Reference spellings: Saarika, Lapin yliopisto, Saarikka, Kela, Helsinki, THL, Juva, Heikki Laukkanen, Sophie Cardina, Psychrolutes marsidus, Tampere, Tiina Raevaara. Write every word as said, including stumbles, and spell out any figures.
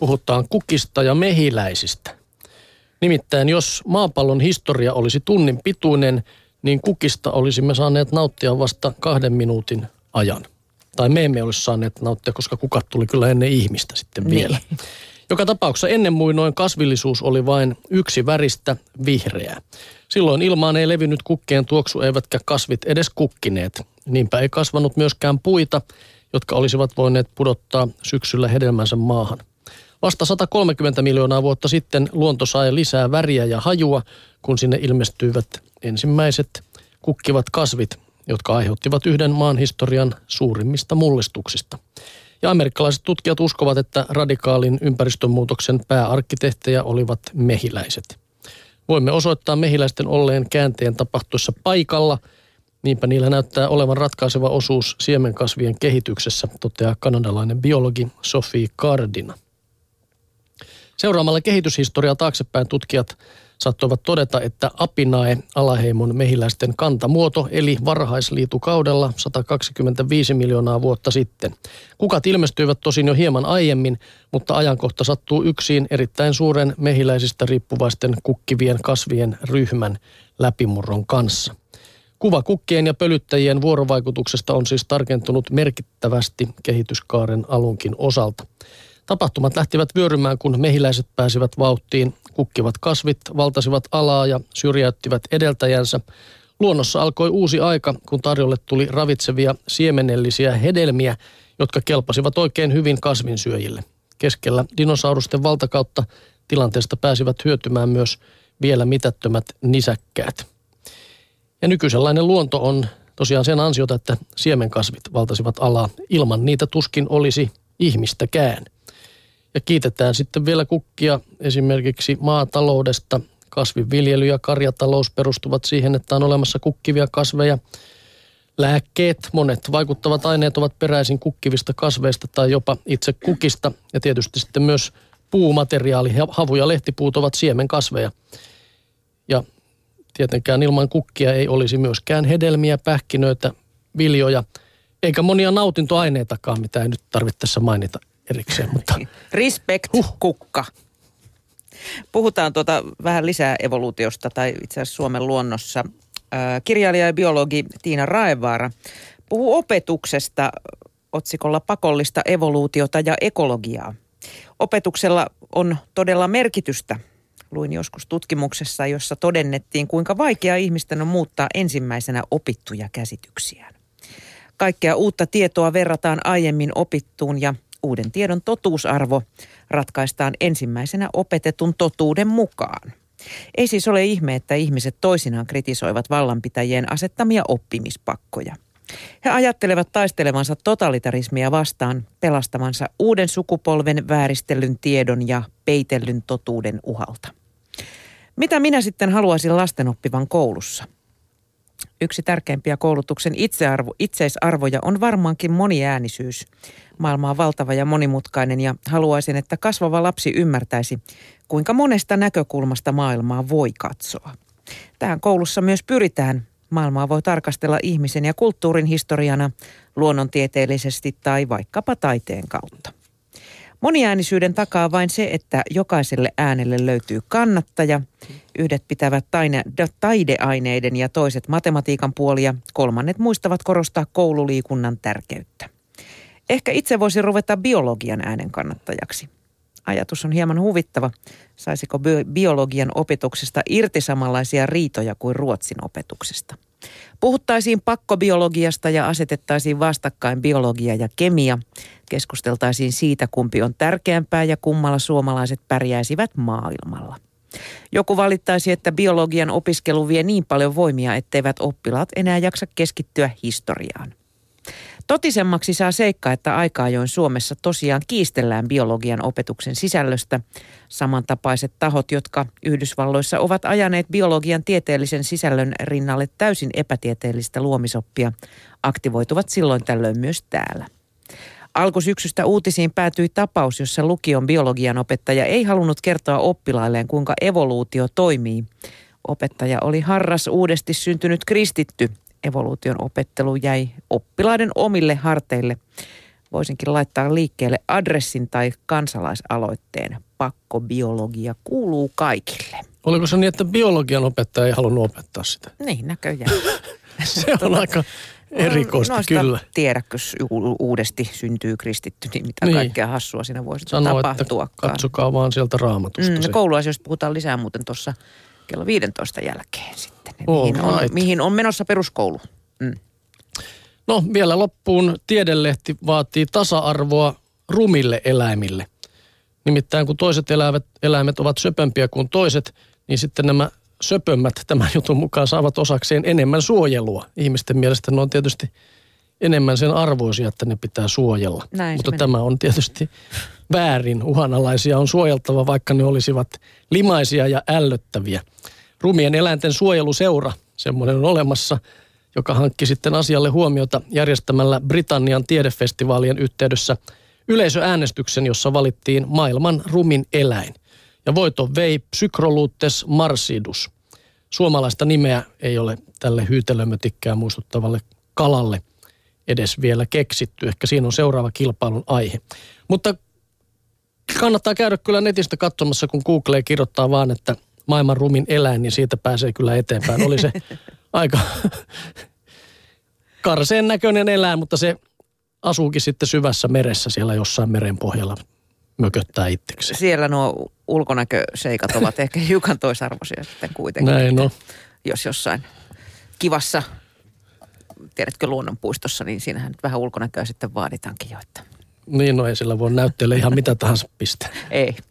puhutaan kukista ja mehiläisistä. Nimittäin jos maapallon historia olisi tunnin pituinen, niin kukista olisimme saaneet nauttia vasta kahden minuutin ajan. Tai me emme olisi saaneet nauttia, koska kukat tuli kyllä ennen ihmistä sitten vielä. Niin. Joka tapauksessa ennen muinoin kasvillisuus oli vain yksi väristä, vihreää. Silloin ilmaan ei levinnyt kukkien tuoksu, eivätkä kasvit edes kukkineet. Niinpä ei kasvanut myöskään puita, jotka olisivat voineet pudottaa syksyllä hedelmänsä maahan. Vasta sata kolmekymmentä miljoonaa vuotta sitten luonto sai lisää väriä ja hajua, kun sinne ilmestyivät ensimmäiset kukkivat kasvit, jotka aiheuttivat yhden maan historian suurimmista mullistuksista. Ja amerikkalaiset tutkijat uskovat, että radikaalin ympäristönmuutoksen pääarkkitehtejä olivat mehiläiset. Voimme osoittaa mehiläisten olleen käänteen tapahtuessa paikalla. Niinpä niillä näyttää olevan ratkaiseva osuus siemenkasvien kehityksessä, toteaa kanadalainen biologi Sophie Cardina. Seuraamalla kehityshistoriaa taaksepäin tutkijat saattoivat todeta, että apinae, alaheimon mehiläisten kantamuoto, eli varhaisliitukaudella sata kaksikymmentäviisi miljoonaa vuotta sitten. Kukat ilmestyivät tosin jo hieman aiemmin, mutta ajankohta sattuu yksiin erittäin suuren mehiläisistä riippuvaisten kukkivien kasvien ryhmän läpimurron kanssa. Kuva kukkien ja pölyttäjien vuorovaikutuksesta on siis tarkentunut merkittävästi kehityskaaren alunkin osalta. Tapahtumat lähtivät vyörymään, kun mehiläiset pääsivät vauhtiin, kukkivat kasvit, valtasivat alaa ja syrjäyttivät edeltäjänsä. Luonnossa alkoi uusi aika, kun tarjolle tuli ravitsevia siemenellisiä hedelmiä, jotka kelpasivat oikein hyvin kasvinsyöjille. Keskellä dinosaurusten valtakautta tilanteesta pääsivät hyötymään myös vielä mitättömät nisäkkäät. Ja nykyisenlainen luonto on tosiaan sen ansiota, että siemenkasvit valtasivat alaa. Ilman niitä tuskin olisi ihmistäkään. Ja kiitetään sitten vielä kukkia esimerkiksi maataloudesta. Kasvinviljely ja karjatalous perustuvat siihen, että on olemassa kukkivia kasveja. Lääkkeet, monet vaikuttavat aineet ovat peräisin kukkivista kasveista tai jopa itse kukista. Ja tietysti sitten myös puumateriaali, havu ja lehtipuut ovat siemenkasveja. Ja tietenkään ilman kukkia ei olisi myöskään hedelmiä, pähkinöitä, viljoja, eikä monia nautintoaineitakaan, mitä ei nyt tarvitse tässä mainita erikseen. Mutta... Respect, huh. Kukka. Puhutaan tuota vähän lisää evoluutiosta tai itse asiassa Suomen luonnossa. Kirjailija ja biologi Tiina Raevaara puhuu opetuksesta otsikolla Pakollista evoluutiota ja ekologiaa. Opetuksella on todella merkitystä. Luin joskus tutkimuksessa, jossa todennettiin, kuinka vaikea ihmisten on muuttaa ensimmäisenä opittuja käsityksiään. Kaikkea uutta tietoa verrataan aiemmin opittuun ja uuden tiedon totuusarvo ratkaistaan ensimmäisenä opetetun totuuden mukaan. Ei siis ole ihme, että ihmiset toisinaan kritisoivat vallanpitäjien asettamia oppimispakkoja. He ajattelevat taistelevansa totalitarismia vastaan pelastavansa uuden sukupolven vääristellyn tiedon ja peitellyn totuuden uhalta. Mitä minä sitten haluaisin lasten oppivan koulussa? Yksi tärkeimpiä koulutuksen itsearvo, itseisarvoja on varmaankin moniäänisyys. Maailma on valtava ja monimutkainen ja haluaisin, että kasvava lapsi ymmärtäisi, kuinka monesta näkökulmasta maailmaa voi katsoa. Tähän koulussa myös pyritään. Maailmaa voi tarkastella ihmisen ja kulttuurin historiana, luonnontieteellisesti tai vaikkapa taiteen kautta. Moniäänisyyden takaa vain se, että jokaiselle äänelle löytyy kannattaja. Yhdet pitävät taine, taideaineiden ja toiset matematiikan puolia. Kolmannet muistavat korostaa koululiikunnan tärkeyttä. Ehkä itse voisi ruveta biologian äänen kannattajaksi. Ajatus on hieman huvittava. Saisiko biologian opetuksesta irti samanlaisia riitoja kuin Ruotsin opetuksesta? Puhuttaisiin pakkobiologiasta ja asetettaisiin vastakkain biologia ja kemia. Keskusteltaisiin siitä, kumpi on tärkeämpää ja kummalla suomalaiset pärjäisivät maailmalla. Joku valittaisi, että biologian opiskelu vie niin paljon voimia, etteivät oppilaat enää jaksa keskittyä historiaan. Totisemmaksi saa seikka, että aika-ajoin Suomessa tosiaan kiistellään biologian opetuksen sisällöstä. Samantapaiset tahot, jotka Yhdysvalloissa ovat ajaneet biologian tieteellisen sisällön rinnalle täysin epätieteellistä luomisoppia, aktivoituvat silloin tällöin myös täällä. Alkusyksystä uutisiin päätyi tapaus, jossa lukion biologian opettaja ei halunnut kertoa oppilailleen, kuinka evoluutio toimii. Opettaja oli harras uudesti syntynyt kristitty. Evoluution opettelu jäi oppilaiden omille harteille. voisinkin laittaa liikkeelle adressin tai kansalaisaloitteen. Pakkobiologia kuuluu kaikille. Oliko se niin, että biologian opettaja ei halunnut opettaa sitä? Niin, näköjään. Se on aika erikoista, no, kyllä. Tiedätkö, uudesti syntyy kristitty, niin mitä niin. Kaikkea hassua siinä voisi tapahtuakaan. Katsokaa vaan sieltä Raamatusta. Mm, kouluasioista puhutaan lisää muuten tuossa kello viidentoista jälkeen sitten. Oh, mihin, on, mihin on menossa peruskoulu. Mm. No vielä loppuun. Tiedelehti vaatii tasa-arvoa rumille eläimille. Nimittäin kun toiset eläimet, eläimet ovat söpömpiä kuin toiset, niin sitten nämä söpömmät tämän jutun mukaan saavat osakseen enemmän suojelua. Ihmisten mielestä ne on tietysti enemmän sen arvoisia, että ne pitää suojella. Näin Mutta mennä. Tämä on tietysti väärin. Uhanalaisia on suojeltava, vaikka ne olisivat limaisia ja ällöttäviä. Rumien eläinten suojeluseura, semmoinen on olemassa, joka hankki sitten asialle huomiota järjestämällä Britannian tiedefestivaalien yhteydessä yleisöäänestyksen, jossa valittiin maailman rumin eläin. Ja voiton vei Psychrolutes marsidus. Suomalaista nimeä ei ole tälle hyytelömötikkää muistuttavalle kalalle edes vielä keksitty. Ehkä siinä on seuraava kilpailun aihe. Mutta kannattaa käydä kyllä netistä katsomassa, kun Googleen kirjoittaa vaan, että maailman rumin eläin, niin siitä pääsee kyllä eteenpäin. Oli se aika karseen näköinen eläin, mutta se asuukin sitten syvässä meressä siellä jossain meren pohjalla. Mököttää itsekseen. Siellä nuo ulkonäköseikat ovat ehkä hiukan toisarvoisia sitten kuitenkin. Näin on. Jos jossain kivassa, tiedätkö, luonnonpuistossa, niin siinähän nyt vähän ulkonäköä sitten vaaditaankin jo. Että. Niin, no ei sillä voi näytteelle ihan mitä tahansa pistää. Ei.